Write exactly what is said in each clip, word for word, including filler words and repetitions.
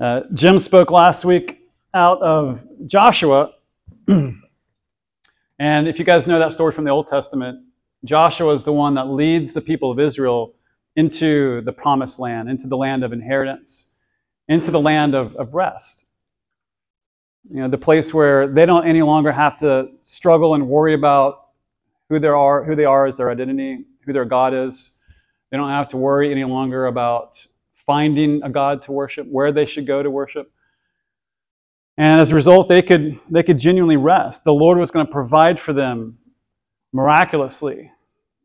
Uh, Jim spoke last week out of Joshua. And if you guys know that story from the Old Testament, Joshua is the one that leads the people of Israel into the promised land, into the land of inheritance, into the land of, of rest. You know, the place where they don't any longer have to struggle and worry about who they are, who they are as their identity, who their God is. They don't have to worry any longer about finding a God to worship, where they should go to worship. And as a result, they could they could genuinely rest. The Lord was going to provide for them miraculously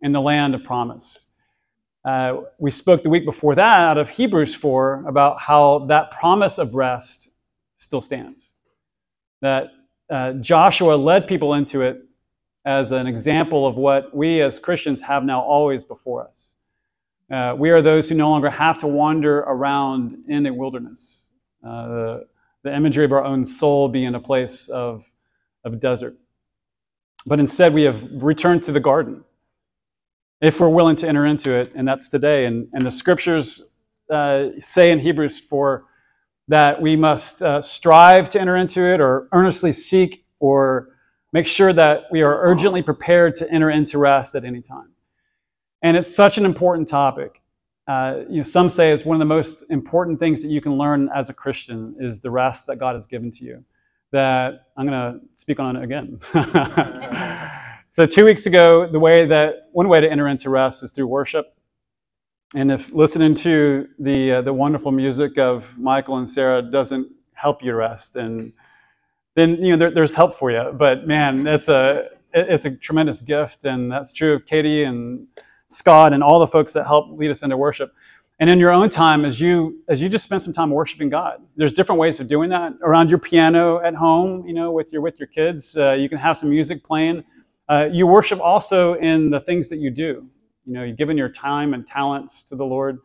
in the land of promise. Uh, we spoke the week before that out of Hebrews four about how that promise of rest still stands. That uh, Joshua led people into it as an example of what we as Christians have now always before us. Uh, we are those who no longer have to wander around in a wilderness. Uh, the, the imagery of our own soul being a place of, of desert. But instead we have returned to the garden, if we're willing to enter into it, and that's today. And, and the scriptures uh, say in Hebrews four that we must uh, strive to enter into it, or earnestly seek, or make sure that we are urgently prepared to enter into rest at any time. And it's such an important topic. Uh, you know, some say it's one of the most important things that you can learn as a Christian is the rest that God has given to you. That I'm going to speak on again. So two weeks ago, the way that one way to enter into rest is through worship. And if listening to the uh, the wonderful music of Michael and Sarah doesn't help you rest, and then you know there, there's help for you. But man, that's a it's a tremendous gift, and that's true of Katie and Scott and all the folks that help lead us into worship. And in your own time, as you as you just spend some time worshiping God, there's different ways of doing that. Around your piano at home, you know, with your with your kids, uh, you can have some music playing. Uh, you worship also in the things that you do. You know, you've given your time and talents to the Lord,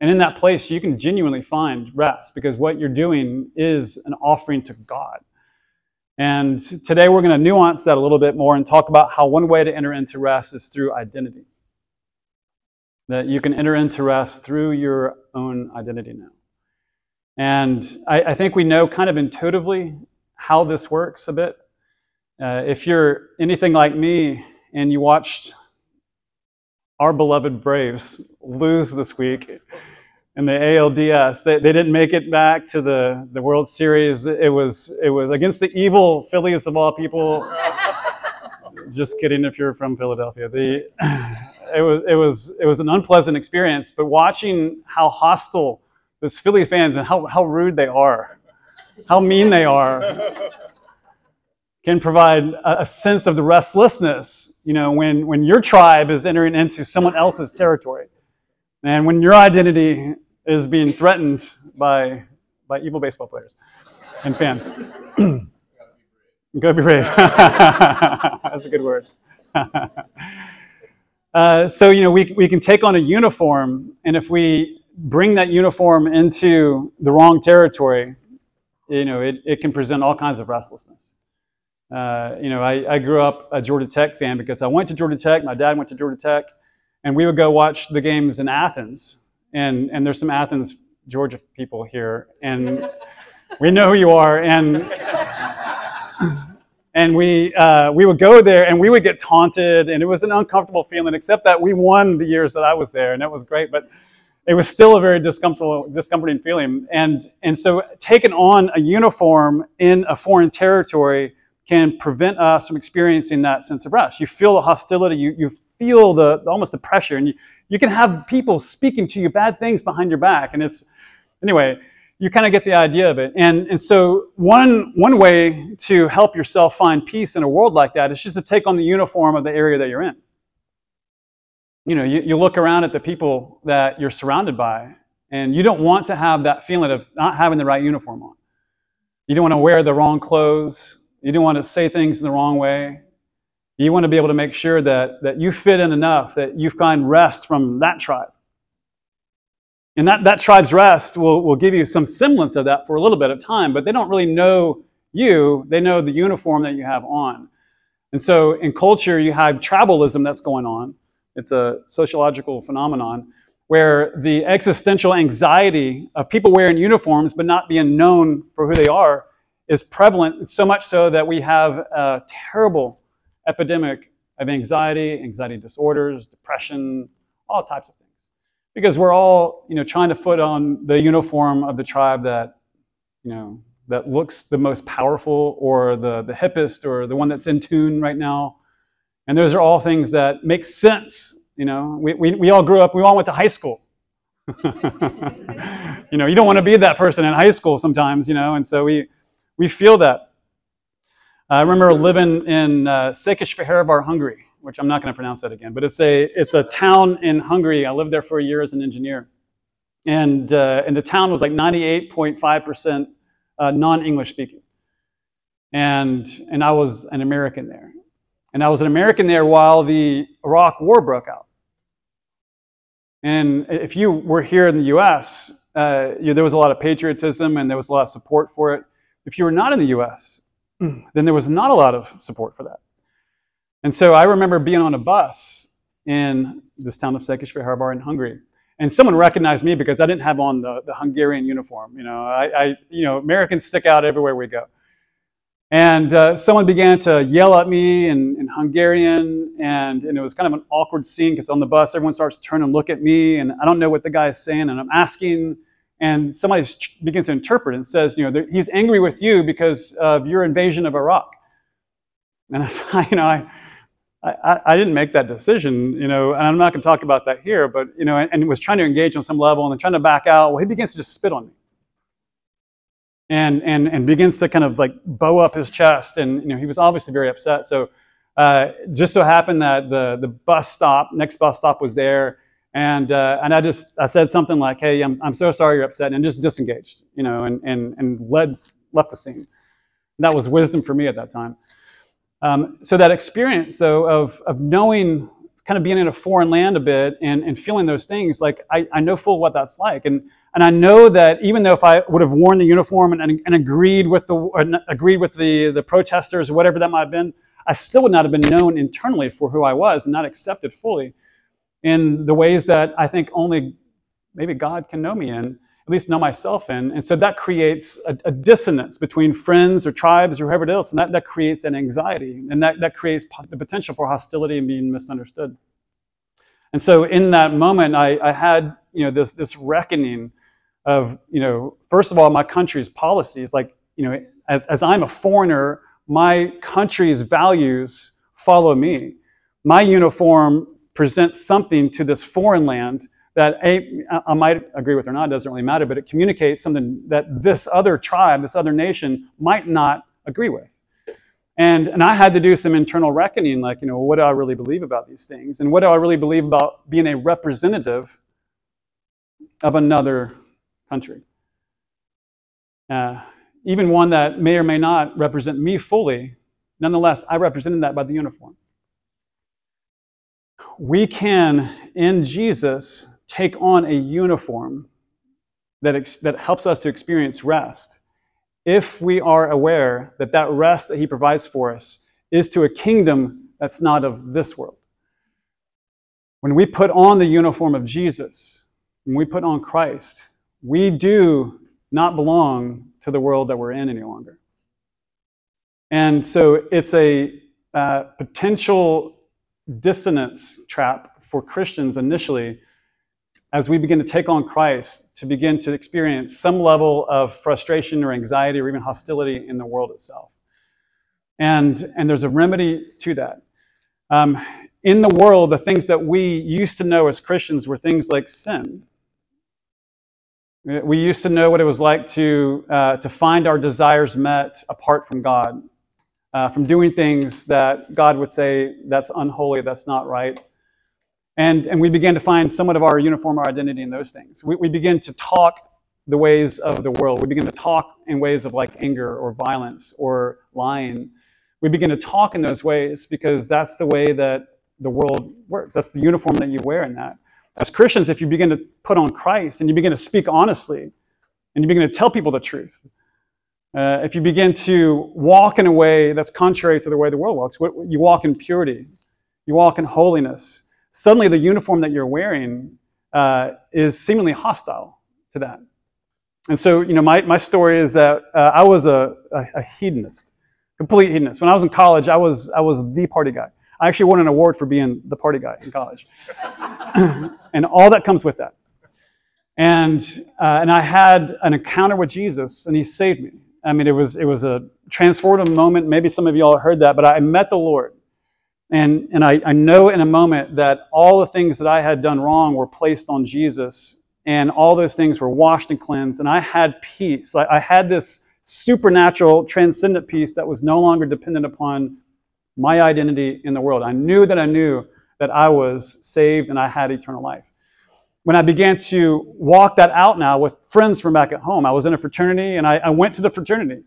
and in that place, you can genuinely find rest because what you're doing is an offering to God. And today, we're going to nuance that a little bit more and talk about how one way to enter into rest is through identity. That you can enter into rest through your own identity now. And I, I think we know kind of intuitively how this works a bit. Uh, if you're anything like me and you watched our beloved Braves lose this week in the A L D S, they, they didn't make it back to the, the World Series. It was, it was against the evil Phillies of all people. Just kidding if you're from Philadelphia. The... It was it was it was an unpleasant experience, but watching how hostile those Philly fans and how, how rude they are, how mean they are, can provide a, a sense of the restlessness, you know, when, when your tribe is entering into someone else's territory. And when your identity is being threatened by by evil baseball players and fans. Go be brave. That's a good word. Uh, so, you know, we we can take on a uniform, and if we bring that uniform into the wrong territory, you know, it, it can present all kinds of restlessness. Uh, you know, I, I grew up a Georgia Tech fan because I went to Georgia Tech, my dad went to Georgia Tech, and we would go watch the games in Athens, and, and there's some Athens, Georgia people here, and we know who you are, and... And we uh, we would go there, and we would get taunted, and it was an uncomfortable feeling, except that we won the years that I was there, and that was great, but it was still a very discomfortable, discomforting feeling. And and so taking on a uniform in a foreign territory can prevent us from experiencing that sense of rest. You feel the hostility, you you feel the almost the pressure, and you, you can have people speaking to you bad things behind your back, and it's, anyway... You kind of get the idea of it. And and so one one way to help yourself find peace in a world like that is just to take on the uniform of the area that you're in. You know, you, you look around at the people that you're surrounded by, and you don't want to have that feeling of not having the right uniform on. You don't want to wear the wrong clothes. You don't want to say things in the wrong way. You want to be able to make sure that, that you fit in enough, that you find rest from that tribe. And that, that tribe's rest will, will give you some semblance of that for a little bit of time, but they don't really know you. They know the uniform that you have on. And so in culture, you have tribalism that's going on. It's a sociological phenomenon where the existential anxiety of people wearing uniforms but not being known for who they are is prevalent. It's so much so that we have a terrible epidemic of anxiety, anxiety disorders, depression, all types of things. Because we're all, you know, trying to foot on the uniform of the tribe that, you know, that looks the most powerful or the, the hippest or the one that's in tune right now. And those are all things that make sense. You know, we, we, we all grew up, we all went to high school. You know, you don't want to be that person in high school sometimes, you know, and so we we feel that. I remember living in uh, Székesfehérvár, Hungary, which I'm not going to pronounce that again, but it's a it's a town in Hungary. I lived there for a year as an engineer. And, uh, and the town was like ninety-eight point five percent uh, non-English speaking. And and I was an American there. And I was an American there while the Iraq War broke out. And if you were here in the U S, uh, you, there was a lot of patriotism and there was a lot of support for it. If you were not in the U S, then there was not a lot of support for that. And so I remember being on a bus in this town of Székesfehérvár in Hungary, and someone recognized me because I didn't have on the, the Hungarian uniform. You know, I, I, you know, Americans stick out everywhere we go. And uh, someone began to yell at me in, in Hungarian, and, and it was kind of an awkward scene because on the bus, everyone starts to turn and look at me, and I don't know what the guy is saying, and I'm asking, and somebody begins to interpret and says, you know, he's angry with you because of your invasion of Iraq. And I, you know, I, I, I didn't make that decision, you know, and I'm not going to talk about that here, but, you know, and, and was trying to engage on some level and then trying to back out. Well, he begins to just spit on me. And, and and begins to kind of like bow up his chest, and you know he was obviously very upset. So uh, just so happened that the the bus stop, next bus stop was there, and uh, and I just I said something like, "Hey, I'm I'm so sorry you're upset," and just disengaged, you know, and and and led left the scene. And that was wisdom for me at that time. Um, so that experience though of of knowing, kind of being in a foreign land a bit and, and feeling those things, like I, I know full what that's like. And and I know that even though if I would have worn the uniform and, and, and agreed with the and agreed with the, the protesters or whatever that might have been, I still would not have been known internally for who I was and not accepted fully in the ways that I think only maybe God can know me in, at least know myself in. And so that creates a, a dissonance between friends or tribes or whoever else, and that, that creates an anxiety, and that, that creates the potential for hostility and being misunderstood. And so in that moment, I, I had, you know, this this reckoning of, you know, first of all, my country's policies, like, you know, as, as I'm a foreigner, my country's values follow me. My uniform presents something to this foreign land that I, I might agree with or not, doesn't really matter, but it communicates something that this other tribe, this other nation might not agree with. And and I had to do some internal reckoning, like, you know, what do I really believe about these things? And what do I really believe about being a representative of another country? Uh, even one that may or may not represent me fully, nonetheless, I represented that by the uniform. We can, in Jesus, take on a uniform that ex- that helps us to experience rest, if we are aware that that rest that he provides for us is to a kingdom that's not of this world. When we put on the uniform of Jesus, when we put on Christ, we do not belong to the world that we're in any longer. And so it's a uh, potential dissonance trap for Christians initially as we begin to take on Christ, to begin to experience some level of frustration or anxiety or even hostility in the world itself. And, and there's a remedy to that. Um, in the world, the things that we used to know as Christians were things like sin. We used to know what it was like to, uh, to find our desires met apart from God, uh, from doing things that God would say, that's unholy, that's not right. And, and we began to find somewhat of our uniform, our identity in those things. We, we begin to talk the ways of the world. We begin to talk in ways of like anger or violence or lying. We begin to talk in those ways because that's the way that the world works. That's the uniform that you wear in that. As Christians, if you begin to put on Christ and you begin to speak honestly and you begin to tell people the truth, uh, if you begin to walk in a way that's contrary to the way the world walks, you walk in purity, you walk in holiness. Suddenly the uniform that you're wearing uh, is seemingly hostile to that. And so, you know, my, my story is that uh, I was a, a, a hedonist, complete hedonist. When I was in college, I was I was the party guy. I actually won an award for being the party guy in college, and all that comes with that. And uh, and I had an encounter with Jesus, and He saved me. I mean, it was it was a transformative moment. Maybe some of you all heard that, but I met the Lord, and and I, I know in a moment that all the things that I had done wrong were placed on Jesus. And all those things were washed and cleansed, and I had peace. I, I had this supernatural, transcendent peace that was no longer dependent upon my identity in the world. I knew that I knew that I was saved and I had eternal life. When I began to walk that out now with friends from back at home, I was in a fraternity, and I, I went to the fraternity.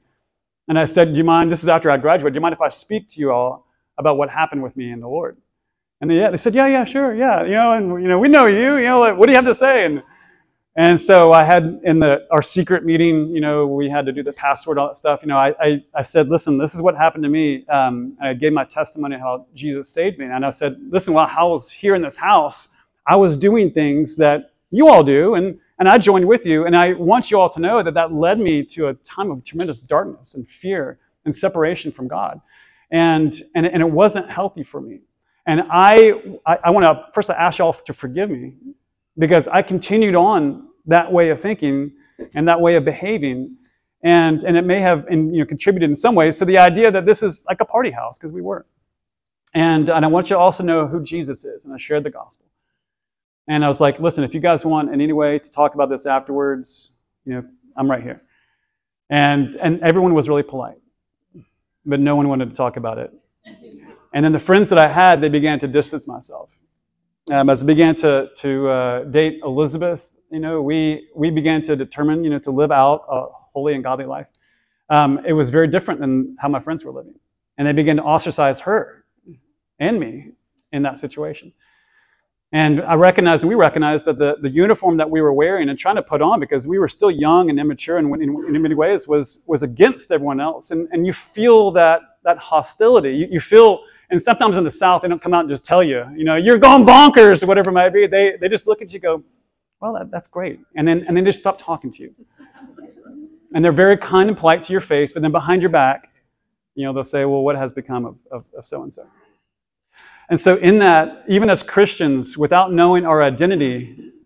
And I said, do you mind, this is after I graduated, do you mind if I speak to you all about what happened with me in the Lord? And they, yeah, they said, yeah, yeah, sure, yeah. You know, and you know, we know you, you know, like, what do you have to say? And And so I had in the our secret meeting, you know, we had to do the password, all that stuff. You know, I I, I said, listen, this is what happened to me. Um, I gave my testimony how Jesus saved me. And I said, listen, while I was here in this house, I was doing things that you all do. And, and I joined with you. And I want you all to know that that led me to a time of tremendous darkness and fear and separation from God. And and, and it wasn't healthy for me. And I I, I want to first I ask y'all to forgive me, because I continued on that way of thinking and that way of behaving, and and it may have in, you know, contributed in some ways to the idea that this is like a party house, because we were. And, and I want you to also know who Jesus is, and I shared the gospel. And I was like, listen, if you guys want in any way to talk about this afterwards, you know, I'm right here. And and everyone was really polite, but no one wanted to talk about it. And then the friends that I had, they began to distance myself. Um, as I began to to uh, date Elizabeth, you know, we we began to determine, you know, to live out a holy and godly life. Um, it was very different than how my friends were living, and they began to ostracize her and me in that situation. And I recognized, and we recognized that the, the uniform that we were wearing and trying to put on, because we were still young and immature, and in, in many ways was was against everyone else. And and you feel that that hostility. You you feel. And sometimes in the South, they don't come out and just tell you, you know, you're going bonkers or whatever it might be. They they just look at you and go, well, that, that's great. And then and then they just stop talking to you. And they're very kind and polite to your face, but then behind your back, you know, they'll say, well, what has become of, of, of so-and-so? And so in that, even as Christians, without knowing our identity,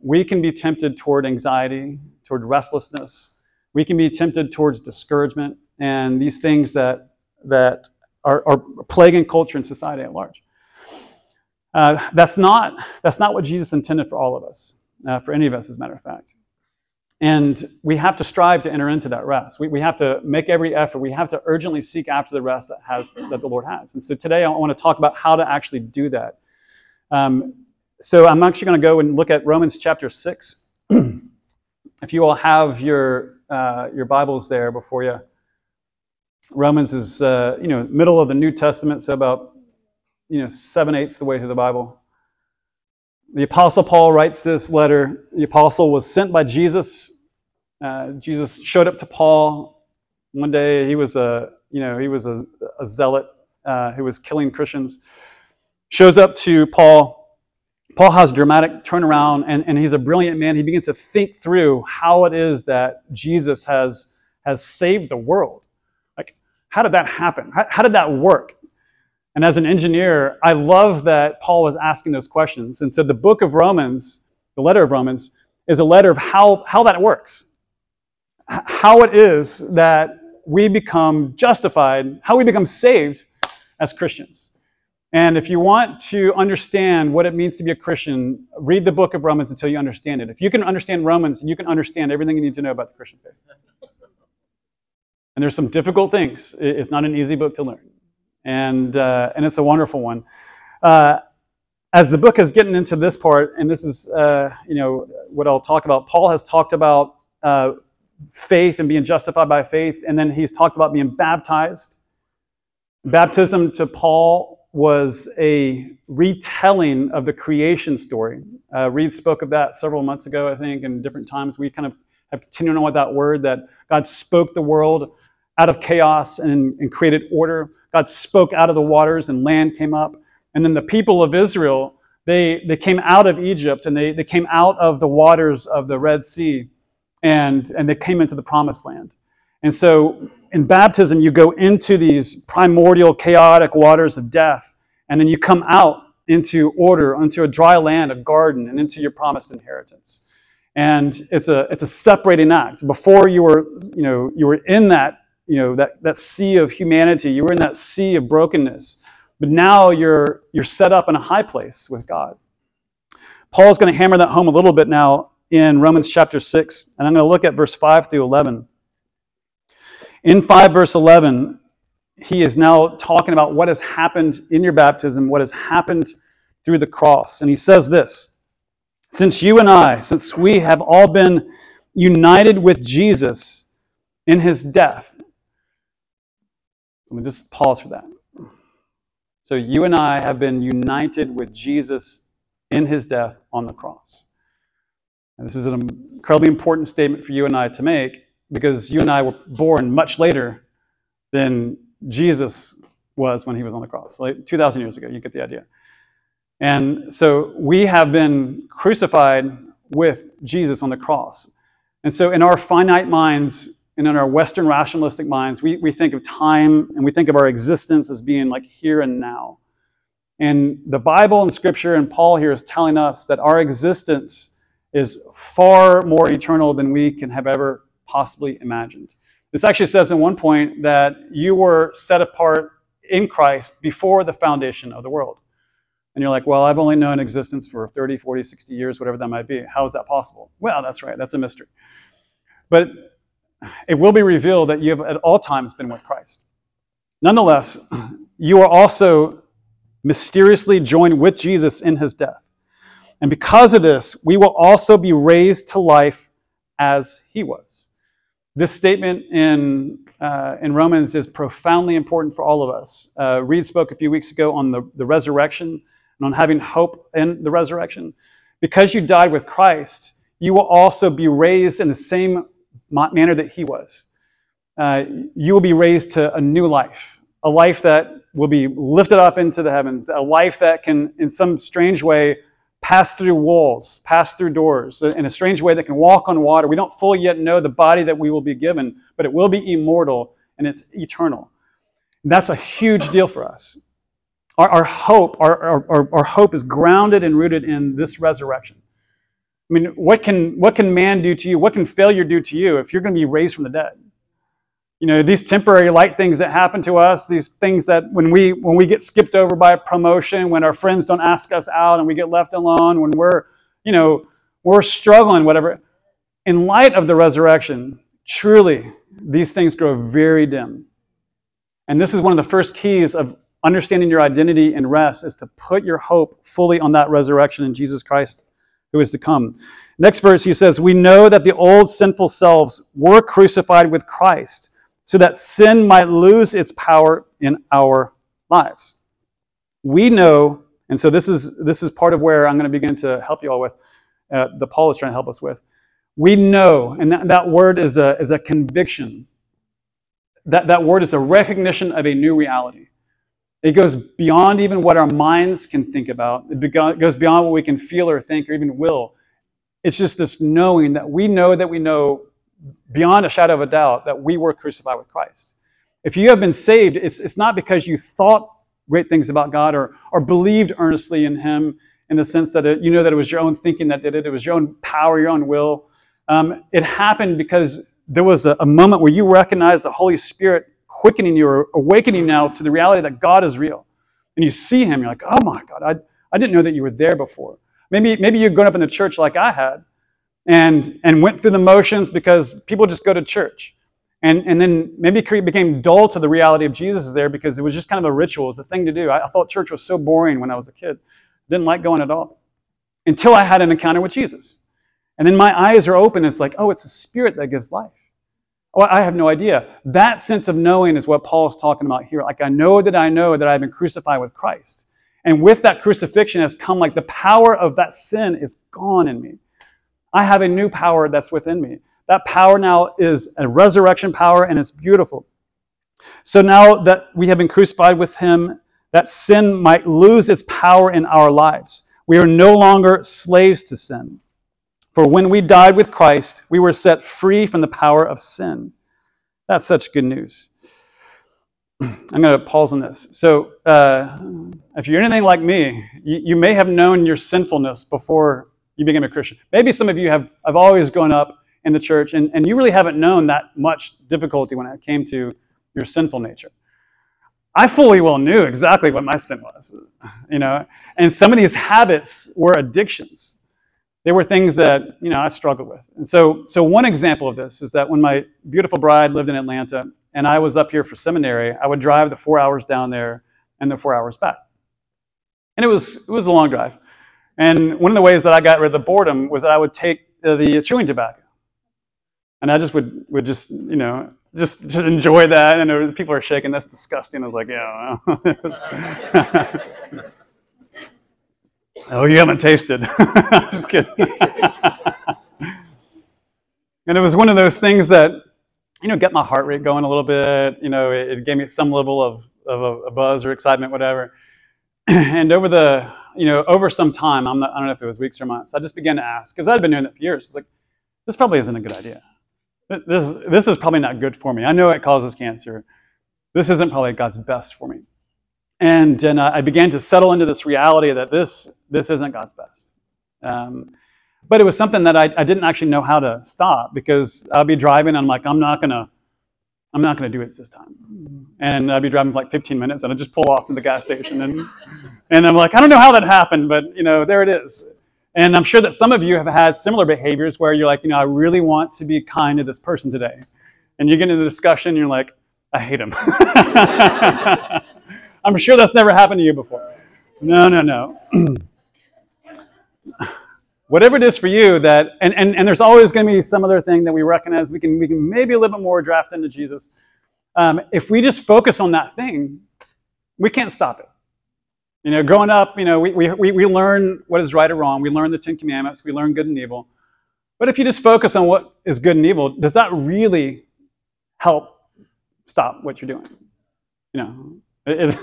we can be tempted toward anxiety, toward restlessness. We can be tempted towards discouragement and these things that that... Are, are plaguing culture and society at large. Uh, that's not that's not what Jesus intended for all of us, uh, for any of us, as a matter of fact. And we have to strive to enter into that rest. We we have to make every effort. We have to urgently seek after the rest that has that the Lord has. And so today I want to talk about how to actually do that. Um, so I'm actually going to go and look at Romans chapter six. If you all have your uh, your Bibles there before you. Romans is, uh, you know, middle of the New Testament, so about, you know, seven-eighths the way through the Bible. The Apostle Paul writes this letter. The Apostle was sent by Jesus. Uh, Jesus showed up to Paul one day. He was a, you know, he was a, a zealot uh, who was killing Christians. Shows up to Paul. Paul has a dramatic turnaround, and, and he's a brilliant man. He begins to think through how it is that Jesus has has saved the world. How did that happen? How, how did that work? And as an engineer, I love that Paul was asking those questions. And so the book of Romans, the letter of Romans, is a letter of how, how that works. H- how it is that we become justified, how we become saved as Christians. And if you want to understand what it means to be a Christian, read the book of Romans until you understand it. If you can understand Romans, you can understand everything you need to know about the Christian faith. And there's some difficult things. It's not an easy book to learn. And uh, and it's a wonderful one. Uh, as the book is getting into this part, and this is, uh, you know, what I'll talk about, Paul has talked about uh, faith and being justified by faith. And then he's talked about being baptized. Baptism to Paul was a retelling of the creation story. Uh, Reed spoke of that several months ago, I think, and different times. We kind of have continued on with that word that God spoke the world out of chaos and, and created order. God spoke out of the waters and land came up. And then the people of Israel, they they came out of Egypt, and they, they came out of the waters of the Red Sea, and, and they came into the Promised Land. And so in baptism, you go into these primordial, chaotic waters of death, and then you come out into order, onto a dry land, a garden, and into your promised inheritance. And it's a it's a separating act. Before you were, you know, you were in that, you know, that, that sea of humanity, you were in that sea of brokenness. But now you're you're set up in a high place with God. Paul's going to hammer that home a little bit now in Romans chapter six, and I'm going to look at verse five through eleven. In five verse eleven, he is now talking about what has happened in your baptism, what has happened through the cross. And he says this: since you and I, since we have all been united with Jesus in his death. Let me just pause for that. So you and I have been united with Jesus in his death on the cross. And this is an incredibly important statement for you and I to make, because you and I were born much later than Jesus was when he was on the cross, like two thousand years ago. You get the idea. And so we have been crucified with Jesus on the cross. And so in our finite minds and in our Western rationalistic minds, we, we think of time and we think of our existence as being like here and now. And the Bible and Scripture and Paul here is telling us that our existence is far more eternal than we can have ever possibly imagined. This actually says at one point that you were set apart in Christ before the foundation of the world. And you're like, well, I've only known existence for thirty, forty, sixty years, whatever that might be. How is that possible? Well, that's right. That's a mystery. But it will be revealed that you have at all times been with Christ. Nonetheless, you are also mysteriously joined with Jesus in his death. And because of this, we will also be raised to life as he was. This statement in uh, in Romans is profoundly important for all of us. Uh, Reed spoke a few weeks ago on the, the resurrection and on having hope in the resurrection. Because you died with Christ, you will also be raised in the same manner that he was. Uh, you will be raised to a new life, a life that will be lifted up into the heavens, a life that can, in some strange way, pass through walls, pass through doors, in a strange way that can walk on water. We don't fully yet know the body that we will be given, but it will be immortal and it's eternal. And that's a huge deal for us. Our, our hope, our, our, our hope is grounded and rooted in this resurrection. I mean, what can what can man do to you? What can failure do to you if you're going to be raised from the dead? You know, these temporary light things that happen to us, these things that when we when we get skipped over by a promotion, when our friends don't ask us out and we get left alone, when we're, you know, we're struggling, whatever. In light of the resurrection, truly, these things grow very dim. And this is one of the first keys of understanding your identity and rest, is to put your hope fully on that resurrection in Jesus Christ who is to come. Next verse, he says, we know that the old sinful selves were crucified with Christ, so that sin might lose its power in our lives. We know, and so this is this is part of where I'm going to begin to help you all with, uh, that Paul is trying to help us with. We know, and that, that word is a is a conviction. That, that word is a recognition of a new reality. It goes beyond even what our minds can think about. It beca- goes beyond what we can feel or think or even will. It's just this knowing that we know that we know beyond a shadow of a doubt that we were crucified with Christ. If you have been saved, it's it's not because you thought great things about God or or believed earnestly in him, in the sense that it, you know that it was your own thinking that did it. It was your own power, your own will. Um, it happened because there was a, a moment where you recognized the Holy Spirit quickening you or awakening now to the reality that God is real. And you see him, you're like, oh my God, I, I didn't know that you were there before. Maybe, maybe you've grown up in the church like I had, and and went through the motions because people just go to church. And and then maybe it became dull to the reality of Jesus is there because it was just kind of a ritual. It was a thing to do. I, I thought church was so boring when I was a kid. Didn't like going at all. Until I had an encounter with Jesus. And then my eyes are open. It's like, oh, it's the Spirit that gives life. Oh, I have no idea. That sense of knowing is what Paul's talking about here. Like, I know that I know that I've been crucified with Christ. And with that crucifixion has come, like, the power of that sin is gone in me. I have a new power that's within me. That power now is a resurrection power, and it's beautiful. So now that we have been crucified with him, that sin might lose its power in our lives. We are no longer slaves to sin. For when we died with Christ, we were set free from the power of sin. That's such good news. I'm going to pause on this. So uh, if you're anything like me, you, you may have known your sinfulness before you became a Christian. Maybe some of you have, have always grown up in the church, and, and you really haven't known that much difficulty when it came to your sinful nature. I fully well knew exactly what my sin was, you know, and some of these habits were addictions. They were things that, you know, I struggled with. And so so one example of this is that when my beautiful bride lived in Atlanta and I was up here for seminary, I would drive the four hours down there and the four hours back. And it was it was a long drive. And one of the ways that I got rid of the boredom was that I would take the, the chewing tobacco. And I just would would just, you know, just, just enjoy that. And was, people are shaking, that's disgusting. I was like, yeah, well, was... Oh, you haven't tasted. Just kidding. And it was one of those things that, you know, get my heart rate going a little bit. You know, it, it gave me some level of, of a, a buzz or excitement, whatever. And over the, you know, over some time, I'm not, I don't know if it was weeks or months, I just began to ask, because I'd been doing it for years. It's like, this probably isn't a good idea. This, this is probably not good for me. I know it causes cancer. This isn't probably God's best for me. And then I began to settle into this reality that this this isn't God's best. Um, but it was something that I, I didn't actually know how to stop, because I'll be driving and I'm like, I'm not gonna, I'm not gonna do it this time. And I'd be driving for like fifteen minutes and I just pull off to the gas station and and I'm like, I don't know how that happened, but you know, there it is. And I'm sure that some of you have had similar behaviors where you're like, you know, I really want to be kind to this person today. And you get into the discussion, and you're like, I hate him. I'm sure that's never happened to you before. No, no, no. Whatever it is for you that, and, and, and there's always going to be some other thing that we recognize we can we can maybe a little bit more draft into Jesus. Um, if we just focus on that thing, we can't stop it. You know, growing up, you know, we, we we learn what is right or wrong. We learn the Ten Commandments. We learn good and evil. But if you just focus on what is good and evil, does that really help stop what you're doing? You know, it, it,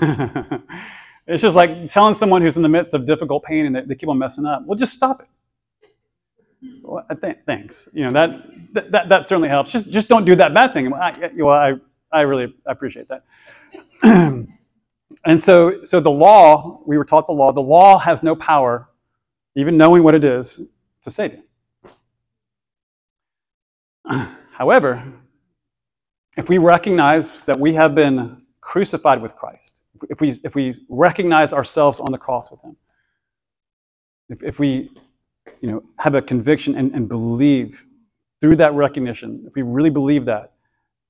it's just like telling someone who's in the midst of difficult pain and they, they keep on messing up, well, just stop it. Well, I th- thanks. You know, that, that that that certainly helps. Just just don't do that bad thing. Well, I, well, I, I really appreciate that. And so so the law, we were taught the law, the law has no power, even knowing what it is, to save you. However, if we recognize that we have been crucified with Christ, if we if we recognize ourselves on the cross with him, if, if we you know have a conviction and, and believe through that recognition, if we really believe that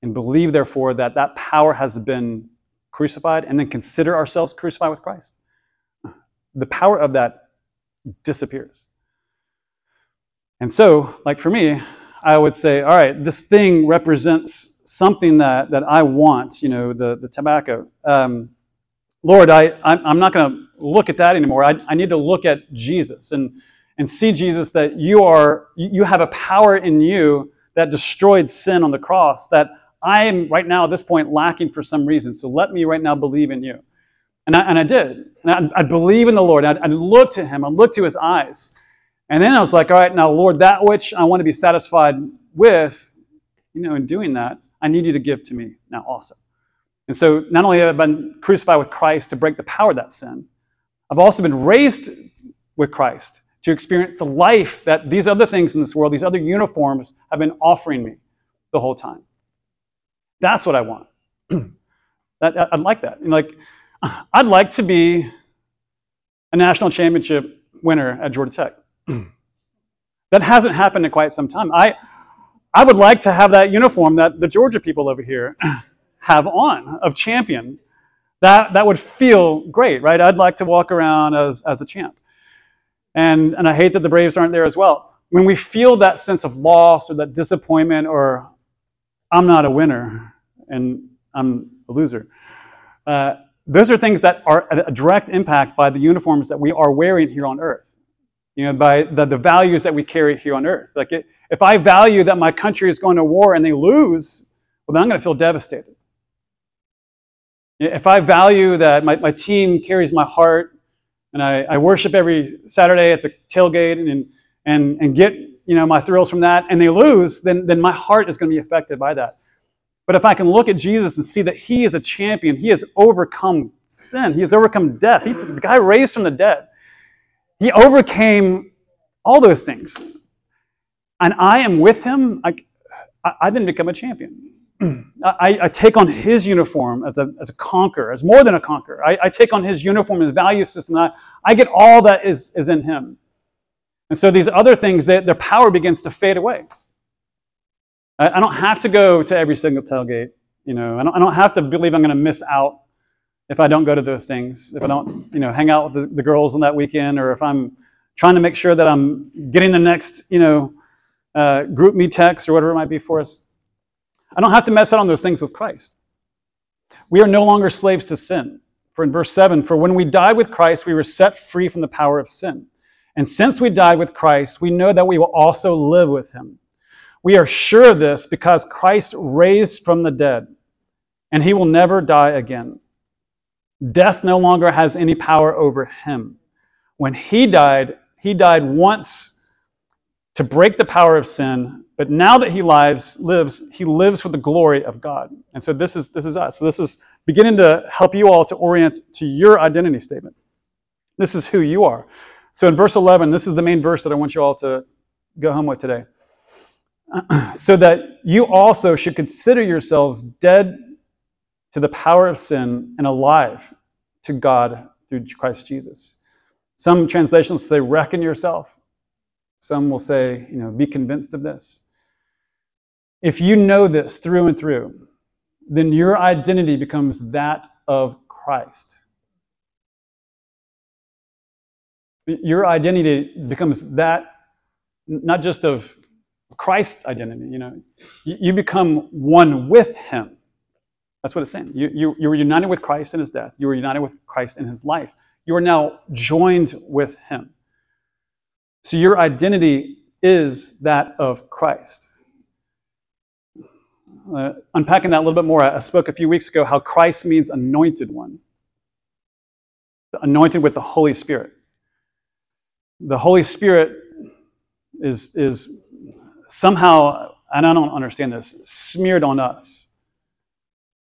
and believe therefore that that power has been crucified, and then consider ourselves crucified with Christ, the power of that disappears. And so, like for me, I would say, all right, this thing represents something that that I want, you know, the, the tobacco. Um, Lord, I, I'm not going to look at that anymore. I, I need to look at Jesus and, and see, Jesus, that you are, you have a power in you that destroyed sin on the cross, that I am right now at this point lacking for some reason. So let me right now believe in you. And I, and I did. And I, I believe in the Lord. I, I looked to him. I looked to his eyes. And then I was like, all right, now, Lord, that which I want to be satisfied with, you know, in doing that, I need you to give to me now also. And so not only have I been crucified with Christ to break the power of that sin, I've also been raised with Christ to experience the life that these other things in this world, these other uniforms, have been offering me the whole time. That's what I want. that, I'd like that. And like, I'd like to be a national championship winner at Georgia Tech. That hasn't happened in quite some time. I I would like to have that uniform that the Georgia people over here have on, of champion. That that would feel great, right? I'd like to walk around as, as a champ. And and I hate that the Braves aren't there as well. When we feel that sense of loss or that disappointment, or I'm not a winner and I'm a loser. Uh, those are things that are a direct impact by the uniforms that we are wearing here on earth. You know, by the, the values that we carry here on earth. Like it, if I value that my country is going to war and they lose, well, then I'm going to feel devastated. If I value that my, my team carries my heart and I, I worship every Saturday at the tailgate and and and get you know my thrills from that, and they lose, then then my heart is going to be affected by that. But if I can look at Jesus and see that he is a champion, he has overcome sin, he has overcome death. He, the guy raised from the dead. He overcame all those things. And I am with him, I, I then become a champion. I, I take on his uniform as a as a conqueror, as more than a conqueror. I, I take on his uniform, his value system. And I, I get all that is, is in him. And so these other things, they, their power begins to fade away. I don't have to go to every single tailgate, you know. I don't, I don't have to believe I'm going to miss out if I don't go to those things. If I don't, you know, hang out with the, the girls on that weekend, or if I'm trying to make sure that I'm getting the next, you know, uh, group me text or whatever it might be for us. I don't have to mess out on those things with Christ. We are no longer slaves to sin. For in verse seven, for when we died with Christ, we were set free from the power of sin. And since we died with Christ, we know that we will also live with him. We are sure of this because Christ raised from the dead, and he will never die again. Death no longer has any power over him. When he died, he died once to break the power of sin, but now that he lives, lives, he lives for the glory of God. And so this is this is us. So this is beginning to help you all to orient to your identity statement. This is who you are. So in verse eleven, this is the main verse that I want you all to go home with today. So that you also should consider yourselves dead to the power of sin and alive to God through Christ Jesus. Some translations say, reckon yourself. Some will say, you know, be convinced of this. If you know this through and through, then your identity becomes that of Christ. Your identity becomes that, not just of Christ's identity, you know, you, you become one with him. That's what it's saying. You, you you were united with Christ in his death. You were united with Christ in his life. You are now joined with him. So your identity is that of Christ. Uh, unpacking that a little bit more, I, I spoke a few weeks ago how Christ means anointed one. Anointed with the Holy Spirit. The Holy Spirit is is... somehow, and I don't understand this, smeared on us.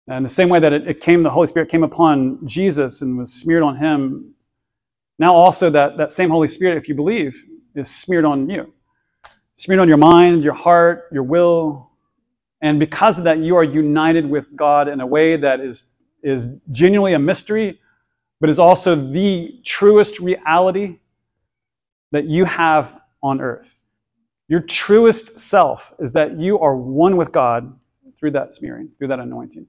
And the same way that it, it came, the Holy Spirit came upon Jesus and was smeared on him, now also that, that same Holy Spirit, if you believe, is smeared on you. Smeared on your mind, your heart, your will. And because of that, you are united with God in a way that is, is genuinely a mystery, but is also the truest reality that you have on earth. Your truest self is that you are one with God through that smearing, through that anointing.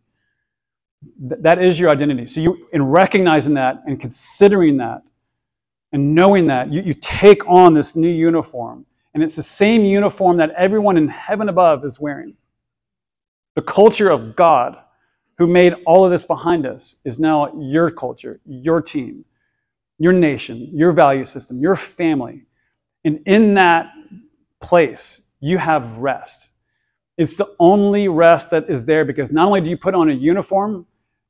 Th- that is your identity. So you, in recognizing that and considering that and knowing that, you, you take on this new uniform. And it's the same uniform that everyone in heaven above is wearing. The culture of God, who made all of this behind us, is now your culture, your team, your nation, your value system, your family. And in that place, you have rest. It's the only rest that is there, because not only do you put on a uniform,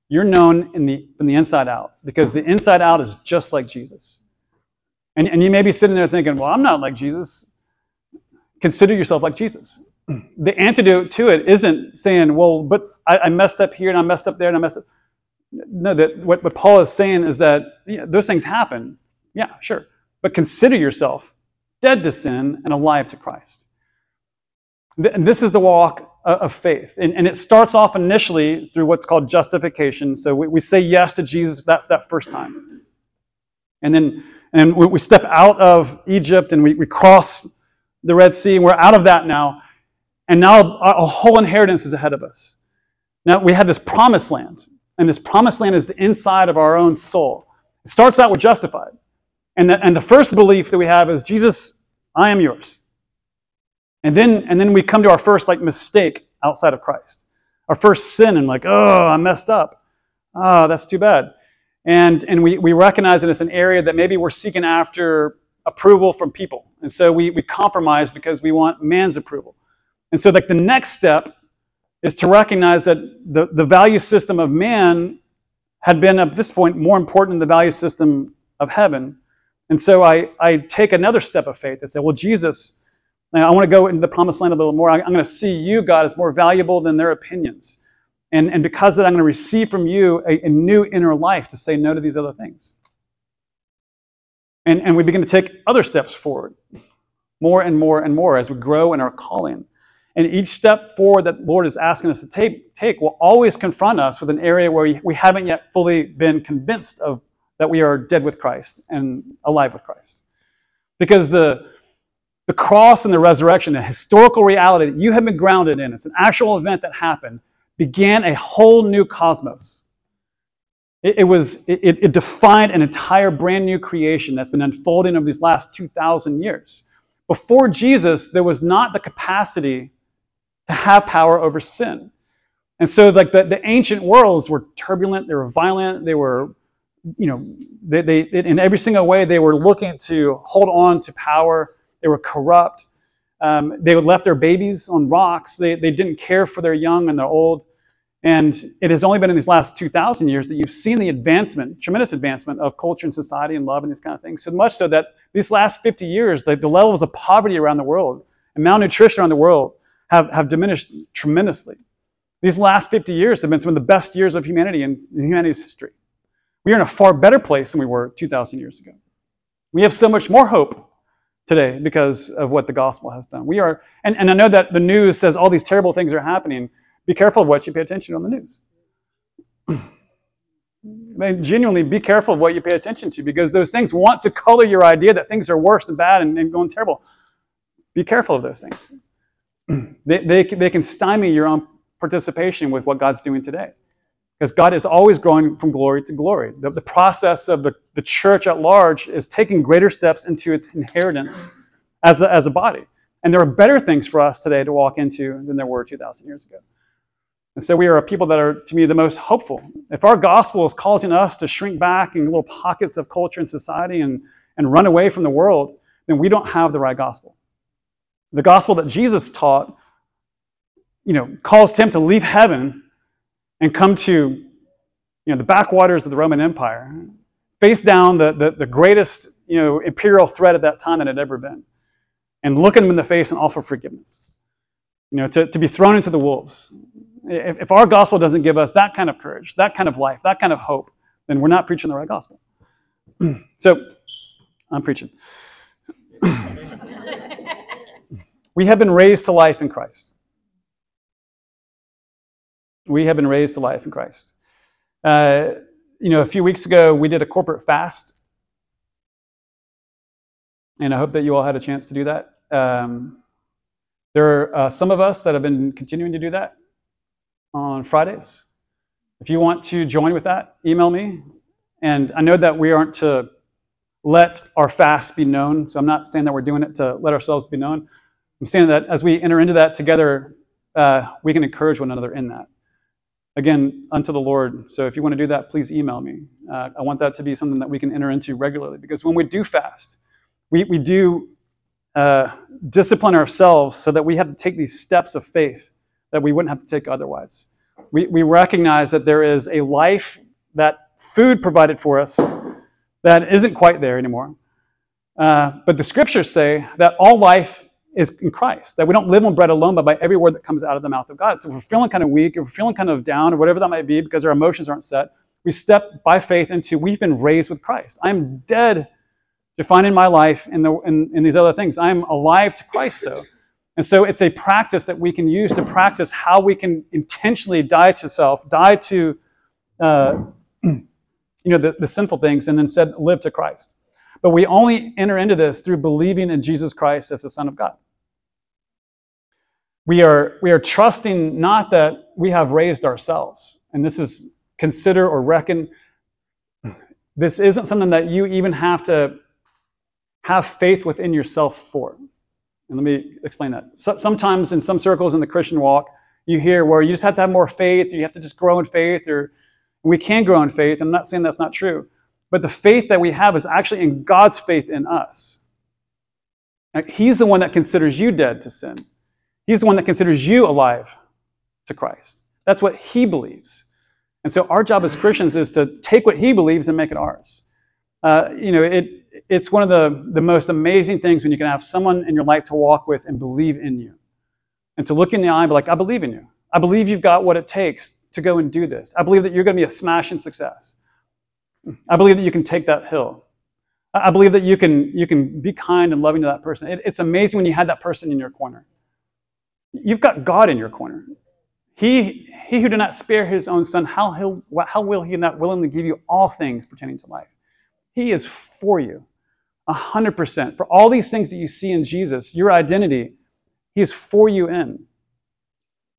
you're known in the in the inside out, because the inside out is just like Jesus. And, and you may be sitting there thinking, well, I'm not like Jesus. Consider yourself like Jesus. The antidote to it isn't saying, well, but I, I messed up here and I messed up there and I messed up. No, that what, what Paul is saying is that yeah, those things happen. Yeah, sure. But consider yourself dead to sin and alive to Christ. And this is the walk of faith. And, and it starts off initially through what's called justification. So we, we say yes to Jesus that, that first time. And then and we, we step out of Egypt and we, we cross the Red Sea. And we're out of that now. And now our whole inheritance is ahead of us. Now we have this promised land. And this promised land is the inside of our own soul. It starts out with justified. And the, and the first belief that we have is, Jesus, I am yours. And then and then we come to our first like mistake outside of Christ. Our first sin, and like, oh, I messed up. Oh, that's too bad. And and we, we recognize that it's an area that maybe we're seeking after approval from people. And so we, we compromise because we want man's approval. And so like the next step is to recognize that the, the value system of man had been, at this point, more important than the value system of heaven. And so I, I take another step of faith. I say, well, Jesus, I want to go into the promised land a little more. I'm going to see you, God, as more valuable than their opinions. And, and because of that, I'm going to receive from you a, a new inner life to say no to these other things. And, and we begin to take other steps forward, more and more and more as we grow in our calling. And each step forward that the Lord is asking us to take, take will always confront us with an area where we haven't yet fully been convinced of that we are dead with Christ and alive with Christ. Because the, the cross and the resurrection, a historical reality that you have been grounded in, it's an actual event that happened, began a whole new cosmos. It, it was it, it defined an entire brand new creation that's been unfolding over these last two thousand years. Before Jesus, there was not the capacity to have power over sin. And so like the, the ancient worlds were turbulent, they were violent, they were you know, they, they in every single way they were looking to hold on to power. They were corrupt. Um, they left their babies on rocks. They they didn't care for their young and their old. And it has only been in these last two thousand years that you've seen the advancement, tremendous advancement of culture and society and love and these kind of things. So much so that these last fifty years, the, the levels of poverty around the world and malnutrition around the world have, have diminished tremendously. These last fifty years have been some of the best years of humanity in, in humanity's history. We are in a far better place than we were two thousand years ago. We have so much more hope today because of what the gospel has done. We are, and, and I know that the news says all these terrible things are happening. Be careful of what you pay attention to on the news. I mean, genuinely be careful of what you pay attention to, because those things want to color your idea that things are worse and bad and, and going terrible. Be careful of those things. They, they, they can stymie your own participation with what God's doing today. Because God is always growing from glory to glory. The, the process of the, the church at large is taking greater steps into its inheritance as a, as a body. And there are better things for us today to walk into than there were two thousand years ago. And so we are a people that are, to me, the most hopeful. If our gospel is causing us to shrink back in little pockets of culture and society and, and run away from the world, then we don't have the right gospel. The gospel that Jesus taught, you know, caused him to leave heaven and come to, you know, the backwaters of the Roman Empire, face down the, the, the greatest, you know, imperial threat at that time that had ever been, and look at him in the face and offer forgiveness. You know, to, to be thrown into the wolves. If, if our gospel doesn't give us that kind of courage, that kind of life, that kind of hope, then we're not preaching the right gospel. So, I'm preaching. We have been raised to life in Christ. We have been raised to life in Christ. Uh, you know, a few weeks ago, we did a corporate fast. And I hope that you all had a chance to do that. Um, there are uh, some of us that have been continuing to do that on Fridays. If you want to join with that, email me. And I know that we aren't to let our fast be known. So I'm not saying that we're doing it to let ourselves be known. I'm saying that as we enter into that together, uh, we can encourage one another in that. Again, unto the Lord. So if you want to do that, please email me. Uh, I want that to be something that we can enter into regularly, because when we do fast, we, we do uh, discipline ourselves so that we have to take these steps of faith that we wouldn't have to take otherwise. We, we recognize that there is a life that food provided for us that isn't quite there anymore. Uh, but the scriptures say that all life is in Christ, that we don't live on bread alone, but by every word that comes out of the mouth of God. So if we're feeling kind of weak, if we're feeling kind of down, or whatever that might be, because our emotions aren't set, we step by faith into, we've been raised with Christ. I'm dead to finding my life in, the, in, in these other things. I'm alive to Christ, though. And so it's a practice that we can use to practice how we can intentionally die to self, die to uh, you know, the, the sinful things, and then said, live to Christ. But we only enter into this through believing in Jesus Christ as the Son of God. We are, we are trusting not that we have raised ourselves. And this is consider or reckon. This isn't something that you even have to have faith within yourself for. And let me explain that. So, sometimes in some circles in the Christian walk, you hear where you just have to have more faith, or you have to just grow in faith, or we can grow in faith. I'm not saying that's not true. But the faith that we have is actually in God's faith in us. Like, he's the one that considers you dead to sin. He's the one that considers you alive to Christ. That's what he believes. And so our job as Christians is to take what he believes and make it ours. Uh, you know, it it's one of the, the most amazing things when you can have someone in your life to walk with and believe in you. And to look in the eye and be like, I believe in you. I believe you've got what it takes to go and do this. I believe that you're going to be a smashing success. I believe that you can take that hill. I believe that you can you can be kind and loving to that person. It, it's amazing when you had that person in your corner. You've got God in your corner. He he who did not spare his own son, how he'll, how will he not willingly give you all things pertaining to life? He is for you, one hundred percent. For all these things that you see in Jesus, your identity, he is for you in.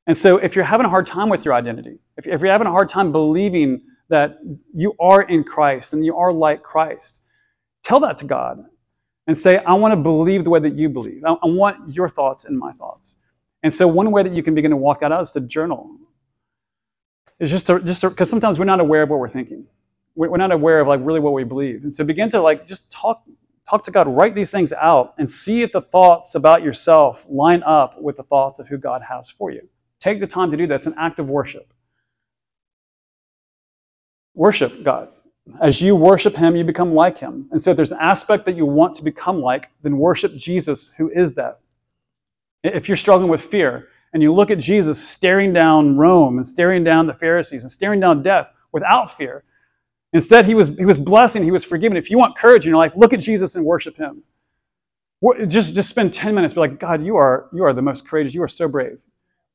And so if you're having a hard time with your identity, if you're having a hard time believing that you are in Christ and you are like Christ, tell that to God and say, I want to believe the way that you believe. I want your thoughts and my thoughts. And so one way that you can begin to walk that out is to journal. It's just to, just because sometimes we're not aware of what we're thinking. We're not aware of like really what we believe. And so begin to like just talk talk to God, write these things out and see if the thoughts about yourself line up with the thoughts of who God has for you. Take the time to do that. It's an act of worship. Worship God. As you worship him, you become like him. And so if there's an aspect that you want to become like, then worship Jesus, who is that. If you're struggling with fear, and you look at Jesus staring down Rome and staring down the Pharisees and staring down death without fear, instead he was he was blessing, he was forgiving. If you want courage in your life, look at Jesus and worship him. Just, just spend ten minutes, be like, God, you are you are the most courageous, you are so brave,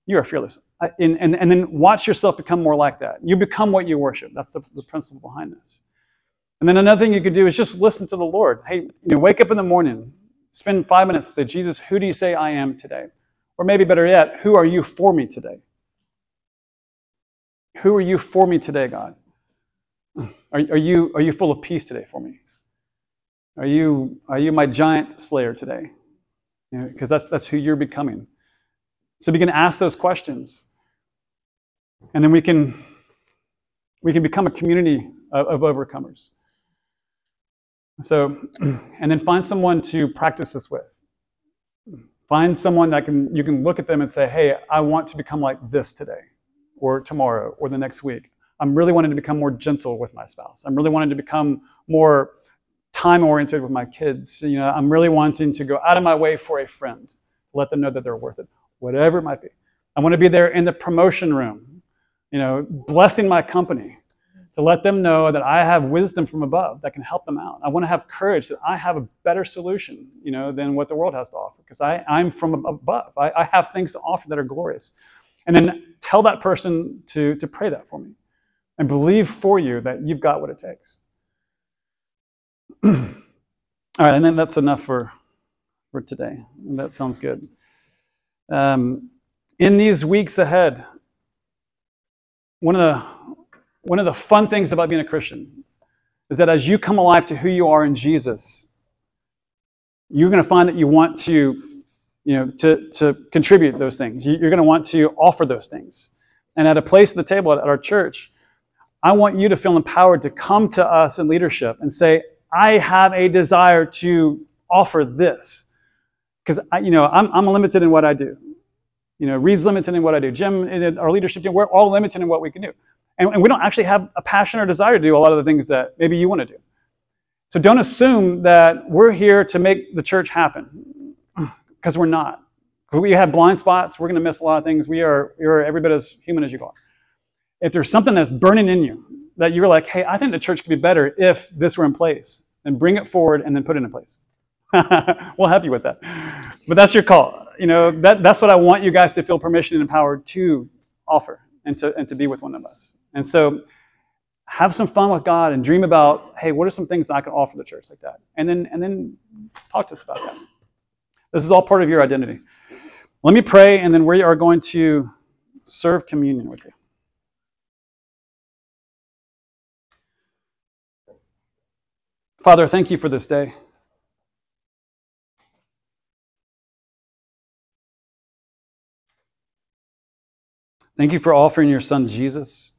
you are fearless. And, and, and then watch yourself become more like that. You become what you worship. That's the, the principle behind this. And then another thing you could do is just listen to the Lord. Hey, you know, wake up in the morning, spend five minutes, say, Jesus, who do you say I am today? Or maybe better yet, who are you for me today? Who are you for me today, God? Are, are you are you full of peace today for me? Are you are you my giant slayer today? You know, because that's that's who you're becoming. So begin to ask those questions. And then we can we can become a community of, of overcomers. So, and then find someone to practice this with. Find someone that can you can look at them and say, hey, I want to become like this today or tomorrow or the next week. I'm really wanting to become more gentle with my spouse. I'm really wanting to become more time-oriented with my kids. You know, I'm really wanting to go out of my way for a friend, let them know that they're worth it, whatever it might be. I want to be there in the promotion room, you know, blessing my company, to let them know that I have wisdom from above that can help them out. I want to have courage that I have a better solution, you know, than what the world has to offer, because I, I'm from above. I, I have things to offer that are glorious. And then tell that person to, to pray that for me and believe for you that you've got what it takes. All right, and then that's enough for, for today. That sounds good. Um, in these weeks ahead, one of the One of the fun things about being a Christian is that as you come alive to who you are in Jesus, you're going to find that you want to, you know, to, to contribute those things. You're going to want to offer those things. And at a place at the table at our church, I want you to feel empowered to come to us in leadership and say, I have a desire to offer this. Because, you know, I'm, I'm limited in what I do. You know, Reed's limited in what I do. Jim, our leadership team, we're all limited in what we can do. And we don't actually have a passion or desire to do a lot of the things that maybe you want to do. So don't assume that we're here to make the church happen, because we're not. We have blind spots. We're going to miss a lot of things. We are, we are every bit as human as you are. If there's something that's burning in you that you're like, hey, I think the church could be better if this were in place, then bring it forward and then put it in place. We'll help you with that. But that's your call. You know, that, that's what I want you guys to feel permission and empowered to offer and to, and to be with one of us. And so have some fun with God and dream about, hey, what are some things that I can offer the church like that? And then and then talk to us about that. This is all part of your identity. Let me pray, and then we are going to serve communion with you. Father, thank you for this day. Thank you for offering your son, Jesus.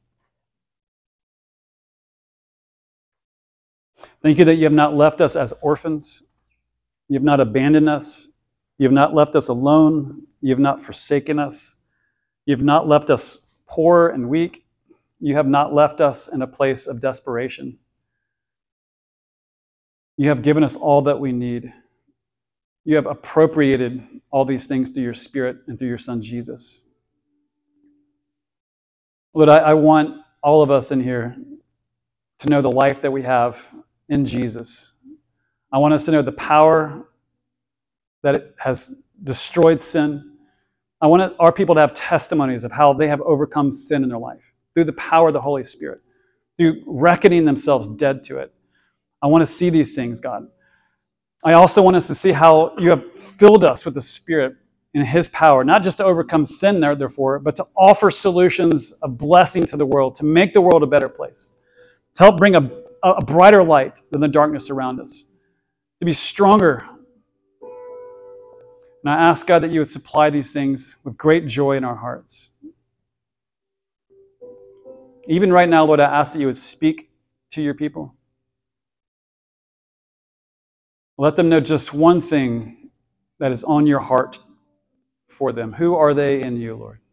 Thank you that you have not left us as orphans. You have not abandoned us. You have not left us alone. You have not forsaken us. You have not left us poor and weak. You have not left us in a place of desperation. You have given us all that we need. You have appropriated all these things through your Spirit and through your Son, Jesus. Lord, I, I want all of us in here to know the life that we have in Jesus. I want us to know the power that it has destroyed sin. I want our people to have testimonies of how they have overcome sin in their life through the power of the Holy Spirit, through reckoning themselves dead to it. I want to see these things, God. I also want us to see how you have filled us with the Spirit in His power, not just to overcome sin, therefore, but to offer solutions of blessing to the world, to make the world a better place, to help bring a, a brighter light than the darkness around us, to be stronger. And I ask, God, that you would supply these things with great joy in our hearts. Even right now, Lord, I ask that you would speak to your people. Let them know just one thing that is on your heart for them. Who are they in you, Lord?